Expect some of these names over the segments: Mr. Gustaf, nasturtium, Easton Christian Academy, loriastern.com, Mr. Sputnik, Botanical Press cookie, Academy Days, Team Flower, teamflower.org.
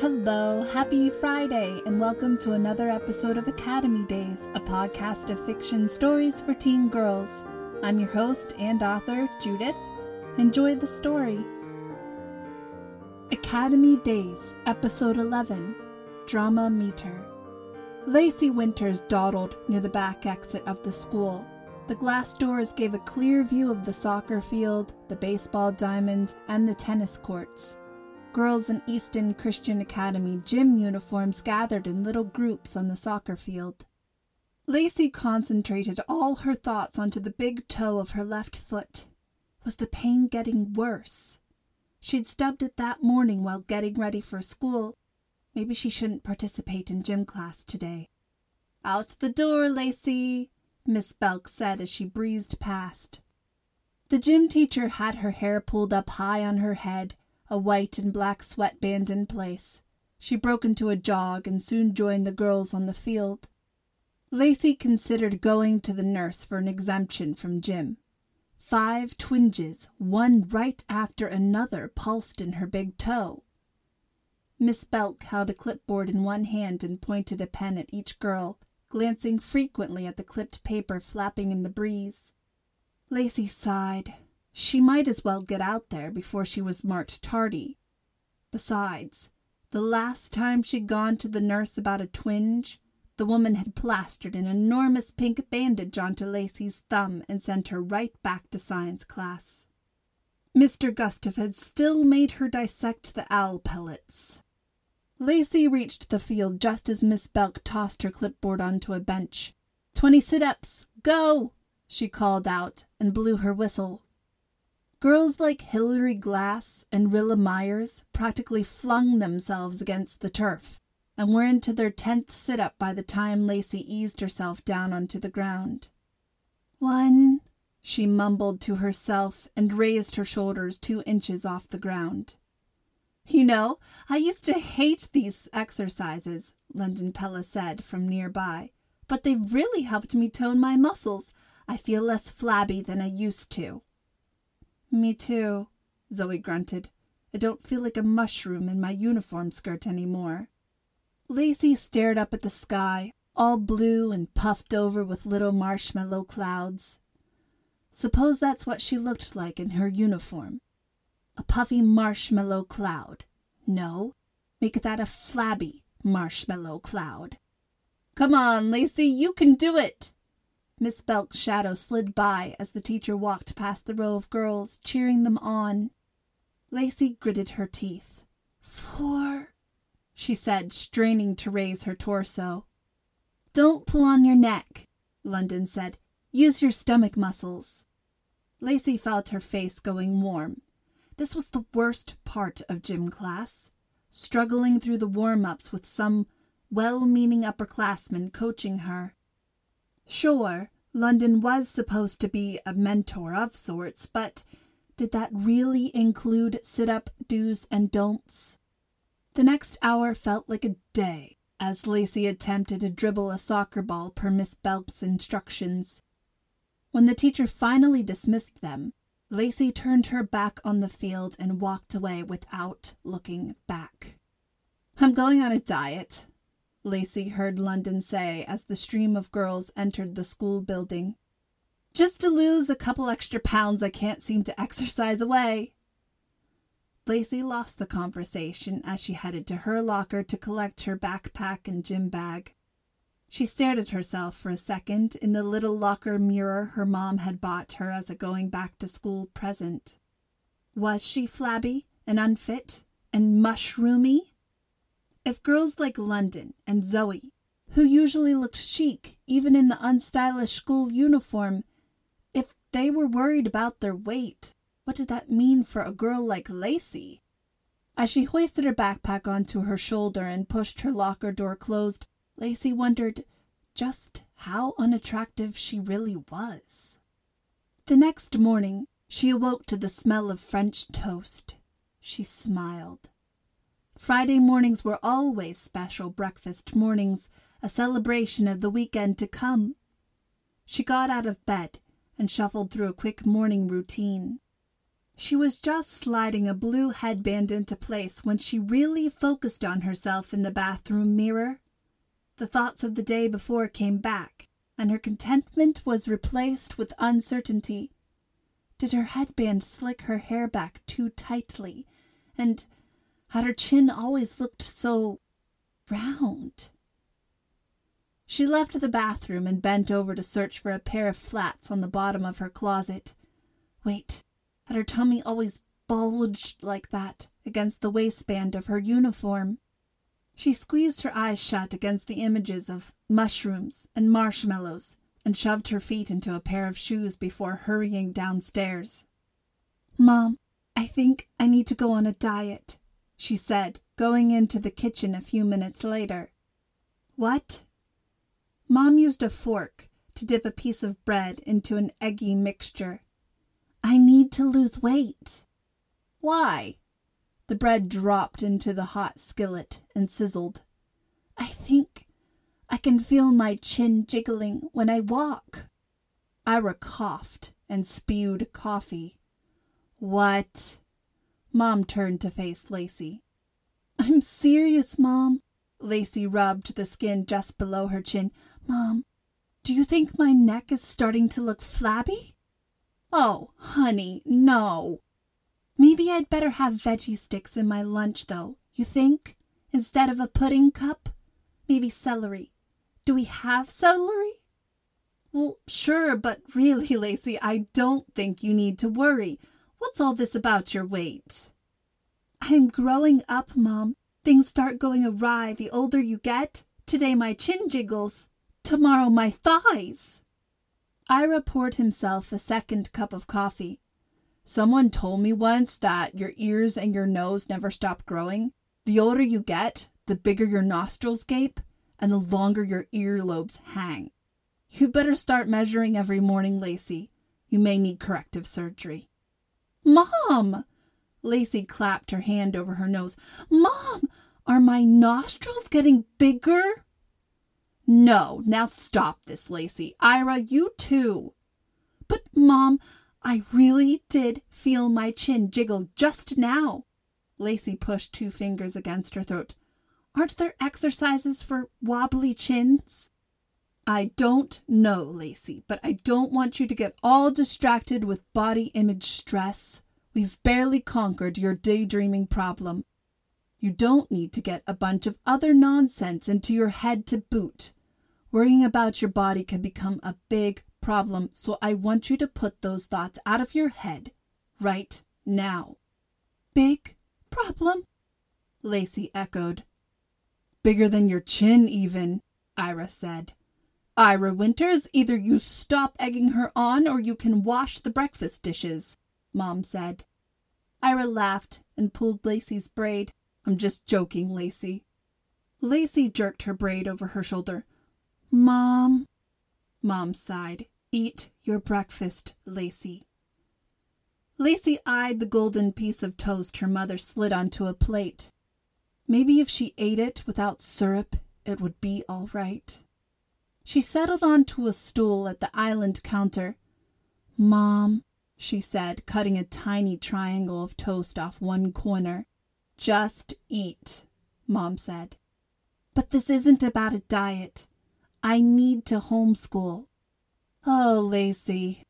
Hello, happy Friday, and welcome to another episode of Academy Days, a podcast of fiction stories for teen girls. I'm your host and author, Judith. Enjoy the story. Academy Days, Episode 11, Drama Meter. Lacey Winters dawdled near the back exit of the school. The glass doors gave a clear view of the soccer field, the baseball diamond, and the tennis courts. Girls in Easton Christian Academy gym uniforms gathered in little groups on the soccer field. Lacey concentrated all her thoughts onto the big toe of her left foot. Was the pain getting worse? She'd stubbed it that morning while getting ready for school. Maybe she shouldn't participate in gym class today. "Out the door, Lacey," Miss Belk said as she breezed past. The gym teacher had her hair pulled up high on her head, a white and black sweatband in place. She broke into a jog and soon joined the girls on the field. Lacey considered going to the nurse for an exemption from gym. 5 twinges, one right after another, pulsed in her big toe. Miss Belk held a clipboard in one hand and pointed a pen at each girl, glancing frequently at the clipped paper flapping in the breeze. Lacey sighed. She might as well get out there before she was marked tardy. Besides, the last time she'd gone to the nurse about a twinge, the woman had plastered an enormous pink bandage onto Lacey's thumb and sent her right back to science class. Mr. Gustaf had still made her dissect the owl pellets. Lacey reached the field just as Miss Belk tossed her clipboard onto a bench. 20 sit-ups, go!" she called out and blew her whistle. Girls like Hillary Glass and Rilla Myers practically flung themselves against the turf and were into their 10th sit-up by the time Lacey eased herself down onto the ground. "One," she mumbled to herself and raised her shoulders 2 inches off the ground. "You know, I used to hate these exercises," London Pella said from nearby, "but they've really helped me tone my muscles. I feel less flabby than I used to." "Me too," Zoe grunted. "I don't feel like a mushroom in my uniform skirt anymore." Lacey stared up at the sky, all blue and puffed over with little marshmallow clouds. Suppose that's what she looked like in her uniform. A puffy marshmallow cloud. No, make that a flabby marshmallow cloud. "Come on, Lacey, you can do it!" Miss Belk's shadow slid by as the teacher walked past the row of girls, cheering them on. Lacey gritted her teeth. 4, she said, straining to raise her torso. "Don't pull on your neck," London said. "Use your stomach muscles." Lacey felt her face going warm. This was the worst part of gym class, struggling through the warm-ups with some well-meaning upperclassman coaching her. Sure, London was supposed to be a mentor of sorts, but did that really include sit-up do's and don'ts? The next hour felt like a day as Lacey attempted to dribble a soccer ball per Miss Belk's instructions. When the teacher finally dismissed them, Lacey turned her back on the field and walked away without looking back. "I'm going on a diet," Lacey heard London say as the stream of girls entered the school building. "Just to lose a couple extra pounds I can't seem to exercise away." Lacey lost the conversation as she headed to her locker to collect her backpack and gym bag. She stared at herself for a second in the little locker mirror her mom had bought her as a going-back-to-school present. Was she flabby and unfit and mushroomy? If girls like London and Zoe, who usually looked chic even in the unstylish school uniform, if they were worried about their weight, what did that mean for a girl like Lacey? As she hoisted her backpack onto her shoulder and pushed her locker door closed, Lacey wondered just how unattractive she really was. The next morning, she awoke to the smell of French toast. She smiled. Friday mornings were always special breakfast mornings, a celebration of the weekend to come. She got out of bed and shuffled through a quick morning routine. She was just sliding a blue headband into place when she really focused on herself in the bathroom mirror. The thoughts of the day before came back, and her contentment was replaced with uncertainty. Did her headband slick her hair back too tightly? And had her chin always looked so round? She left the bathroom and bent over to search for a pair of flats on the bottom of her closet. Wait, had her tummy always bulged like that against the waistband of her uniform? She squeezed her eyes shut against the images of mushrooms and marshmallows and shoved her feet into a pair of shoes before hurrying downstairs. "Mom, I think I need to go on a diet," she said, going into the kitchen a few minutes later. "What?" Mom used a fork to dip a piece of bread into an eggy mixture. "I need to lose weight." "Why?" The bread dropped into the hot skillet and sizzled. "I think I can feel my chin jiggling when I walk." Ira coughed and spewed coffee. "What?" Mom turned to face Lacey. "I'm serious, Mom." Lacey rubbed the skin just below her chin. "Mom, do you think my neck is starting to look flabby?" "Oh, honey, no." "Maybe I'd better have veggie sticks in my lunch, though, you think? Instead of a pudding cup? Maybe celery. Do we have celery?" "Well, sure, but really, Lacey, I don't think you need to worry. What's all this about your weight?" "I'm growing up, Mom. Things start going awry the older you get. Today my chin jiggles. Tomorrow my thighs." Ira poured himself a second cup of coffee. "Someone told me once that your ears and your nose never stop growing. The older you get, the bigger your nostrils gape, and the longer your earlobes hang. You'd better start measuring every morning, Lacey. You may need corrective surgery." "Mom!" Lacey clapped her hand over her nose. "Mom, are my nostrils getting bigger?" "No, now stop this, Lacey. Ira, you too." "But, Mom, I really did feel my chin jiggle just now." Lacey pushed two fingers against her throat. "Aren't there exercises for wobbly chins?" "I don't know, Lacey, but I don't want you to get all distracted with body image stress. We've barely conquered your daydreaming problem. You don't need to get a bunch of other nonsense into your head to boot. Worrying about your body can become a big problem, so I want you to put those thoughts out of your head right now." "Big problem?" Lacey echoed. "Bigger than your chin, even," Ira said. "Ira Winters, either you stop egging her on or you can wash the breakfast dishes," Mom said. Ira laughed and pulled Lacey's braid. "I'm just joking, Lacey." Lacey jerked her braid over her shoulder. "Mom." Mom sighed. "Eat your breakfast, Lacey." Lacey eyed the golden piece of toast her mother slid onto a plate. Maybe if she ate it without syrup, it would be all right. She settled onto a stool at the island counter. "Mom," she said, cutting a tiny triangle of toast off one corner. "Just eat," Mom said. "But this isn't about a diet. I need to homeschool." "Oh, Lacey."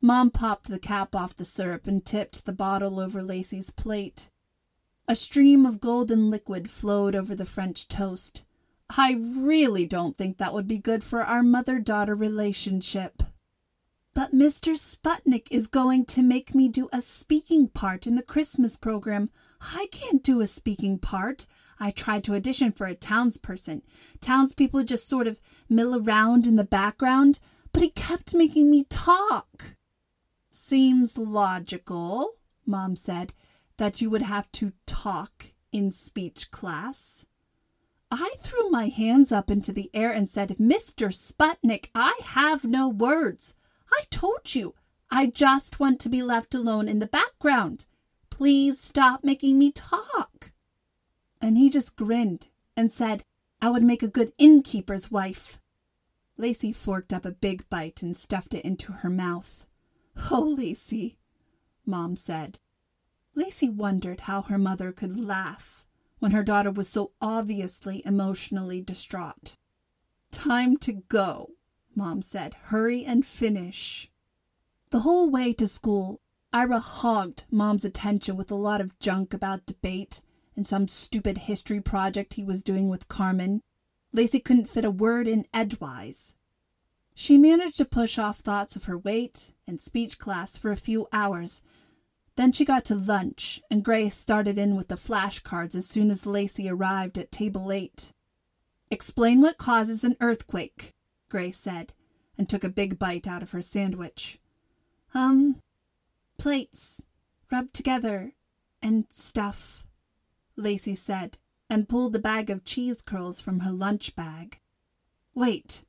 Mom popped the cap off the syrup and tipped the bottle over Lacey's plate. A stream of golden liquid flowed over the French toast. "I really don't think that would be good for our mother-daughter relationship." "But Mr. Sputnik is going to make me do a speaking part in the Christmas program. I can't do a speaking part. I tried to audition for a townsperson. Townspeople just sort of mill around in the background, but he kept making me talk." "Seems logical," Mom said, "that you would have to talk in speech class." I threw my hands up into the air and said, "Mr. Sputnik, I have no words. I told you, I just want to be left alone in the background. Please stop making me talk." And he just grinned and said, "I would make a good innkeeper's wife." Lacey forked up a big bite and stuffed it into her mouth. "Oh, Lacey, Mom said. Lacey wondered how her mother could laugh when her daughter was so obviously emotionally distraught. "Time to go," Mom said. "Hurry and finish." The whole way to school, Ira hogged Mom's attention with a lot of junk about debate and some stupid history project he was doing with Carmen. Lacey couldn't fit a word in edgewise. She managed to push off thoughts of her weight and speech class for a few hours. Then she got to lunch, and Grace started in with the flashcards as soon as Lacey arrived at Table 8. "Explain what causes an earthquake," Grace said, and took a big bite out of her sandwich. Plates rubbed together and stuff," Lacey said, and pulled a bag of cheese curls from her lunch bag. "Wait,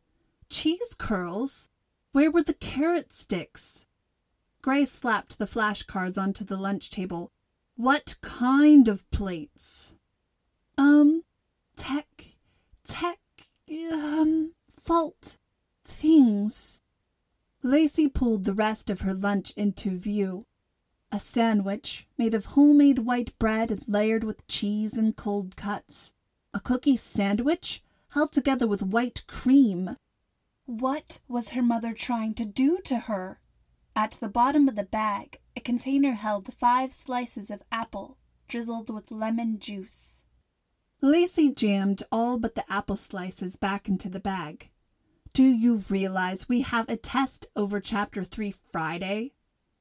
cheese curls? Where were the carrot sticks?" Grace slapped the flashcards onto the lunch table. "What kind of plates?" Fault things." Lacey pulled the rest of her lunch into view. A sandwich made of homemade white bread and layered with cheese and cold cuts. A cookie sandwich held together with white cream. What was her mother trying to do to her? At the bottom of the bag, a container held 5 slices of apple, drizzled with lemon juice. Lacey jammed all but the apple slices back into the bag. "Do you realize we have a test over Chapter 3 Friday?"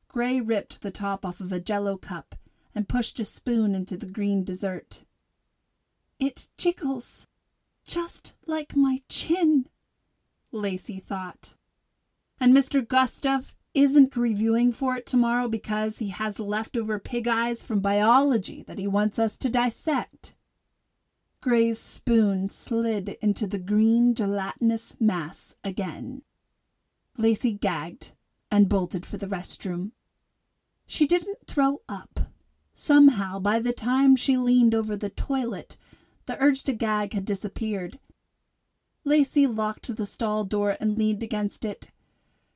Gray ripped the top off of a Jell-O cup and pushed a spoon into the green dessert. "It jiggles, just like my chin," Lacey thought. "And Mr. Gustaf isn't reviewing for it tomorrow because he has leftover pig eyes from biology that he wants us to dissect." Gray's spoon slid into the green gelatinous mass again. Lacey gagged and bolted for the restroom. She didn't throw up. Somehow, by the time she leaned over the toilet, the urge to gag had disappeared. Lacey locked the stall door and leaned against it.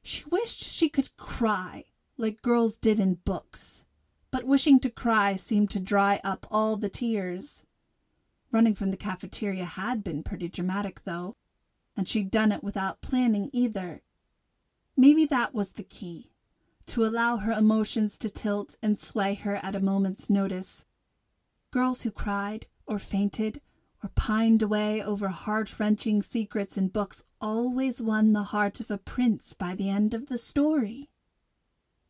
She wished she could cry, like girls did in books, but wishing to cry seemed to dry up all the tears. Running from the cafeteria had been pretty dramatic, though, and she'd done it without planning either. Maybe that was the key, to allow her emotions to tilt and sway her at a moment's notice. Girls who cried, or fainted, or pined away over heart-wrenching secrets in books always won the heart of a prince by the end of the story.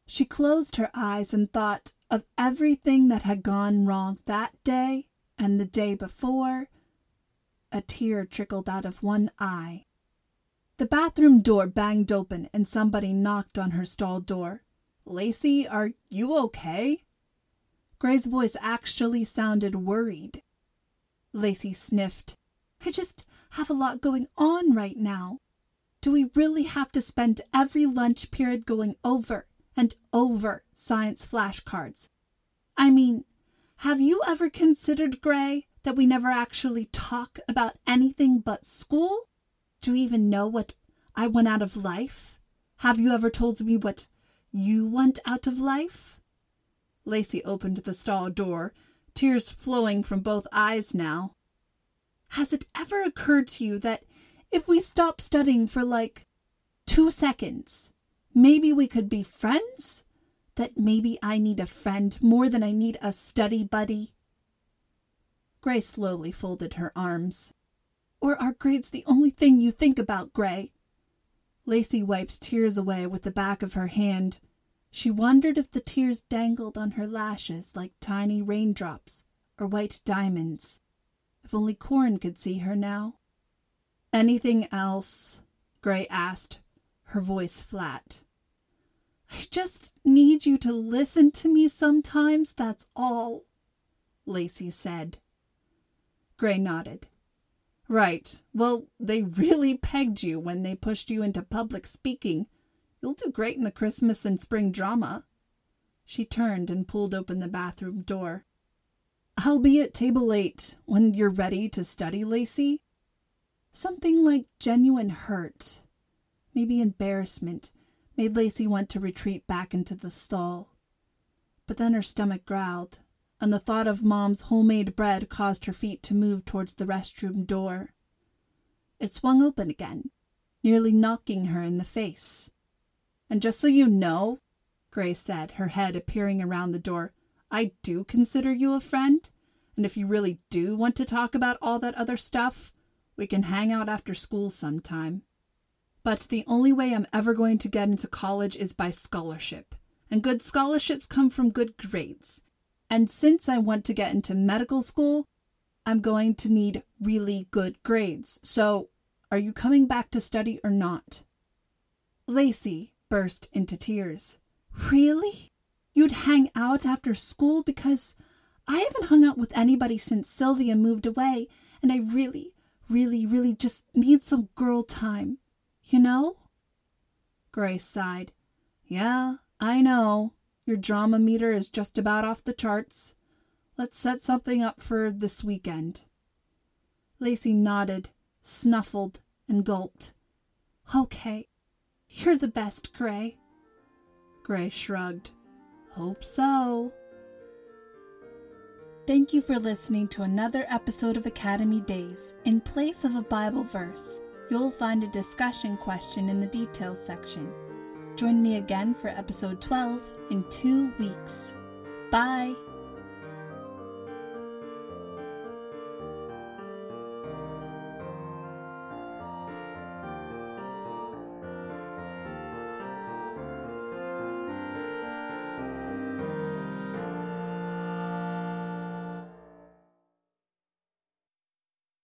She closed her eyes and thought of everything that had gone wrong that day and the day before. A tear trickled out of one eye. The bathroom door banged open and somebody knocked on her stall door. "Lacey, are you okay?" Gray's voice actually sounded worried. Lacey sniffed. "I just have a lot going on right now. Do we really have to spend every lunch period going over and over science flashcards? I mean, have you ever considered, Gray, that we never actually talk about anything but school? Do you even know what I want out of life? Have you ever told me what you want out of life?" Lacey opened the stall door, tears flowing from both eyes now. "Has it ever occurred to you that if we stop studying for 2 seconds, maybe we could be friends? That maybe I need a friend more than I need a study buddy?" Gray slowly folded her arms. "Or are grades the only thing you think about, Gray?" Lacey wiped tears away with the back of her hand. She wondered if the tears dangled on her lashes like tiny raindrops or white diamonds. If only Corin could see her now. "Anything else?" Gray asked, her voice flat. "I just need you to listen to me sometimes, that's all," Lacey said. Gray nodded. "Right. Well, they really pegged you when they pushed you into public speaking. You'll do great in the Christmas and spring drama." She turned and pulled open the bathroom door. "I'll be at Table 8 when you're ready to study, Lacey." Something like genuine hurt, maybe embarrassment, made Lacey want to retreat back into the stall. But then her stomach growled, and the thought of Mom's homemade bread caused her feet to move towards the restroom door. It swung open again, nearly knocking her in the face. "And just so you know," Grace said, her head appearing around the door, "I do consider you a friend, and if you really do want to talk about all that other stuff, we can hang out after school sometime. But the only way I'm ever going to get into college is by scholarship, and good scholarships come from good grades. And since I want to get into medical school, I'm going to need really good grades. So, are you coming back to study or not?" Lacey burst into tears. "Really? You'd hang out after school? Because I haven't hung out with anybody since Sylvia moved away, and I really just need some girl time, you know?" Grace sighed. "Yeah, I know. Your drama meter is just about off the charts. Let's set something up for this weekend." Lacey nodded, snuffled, and gulped. "Okay. You're the best, Gray." Gray shrugged. "Hope so." Thank you for listening to another episode of Academy Days. In place of a Bible verse, you'll find a discussion question in the details section. Join me again for episode 12 in 2 weeks. Bye!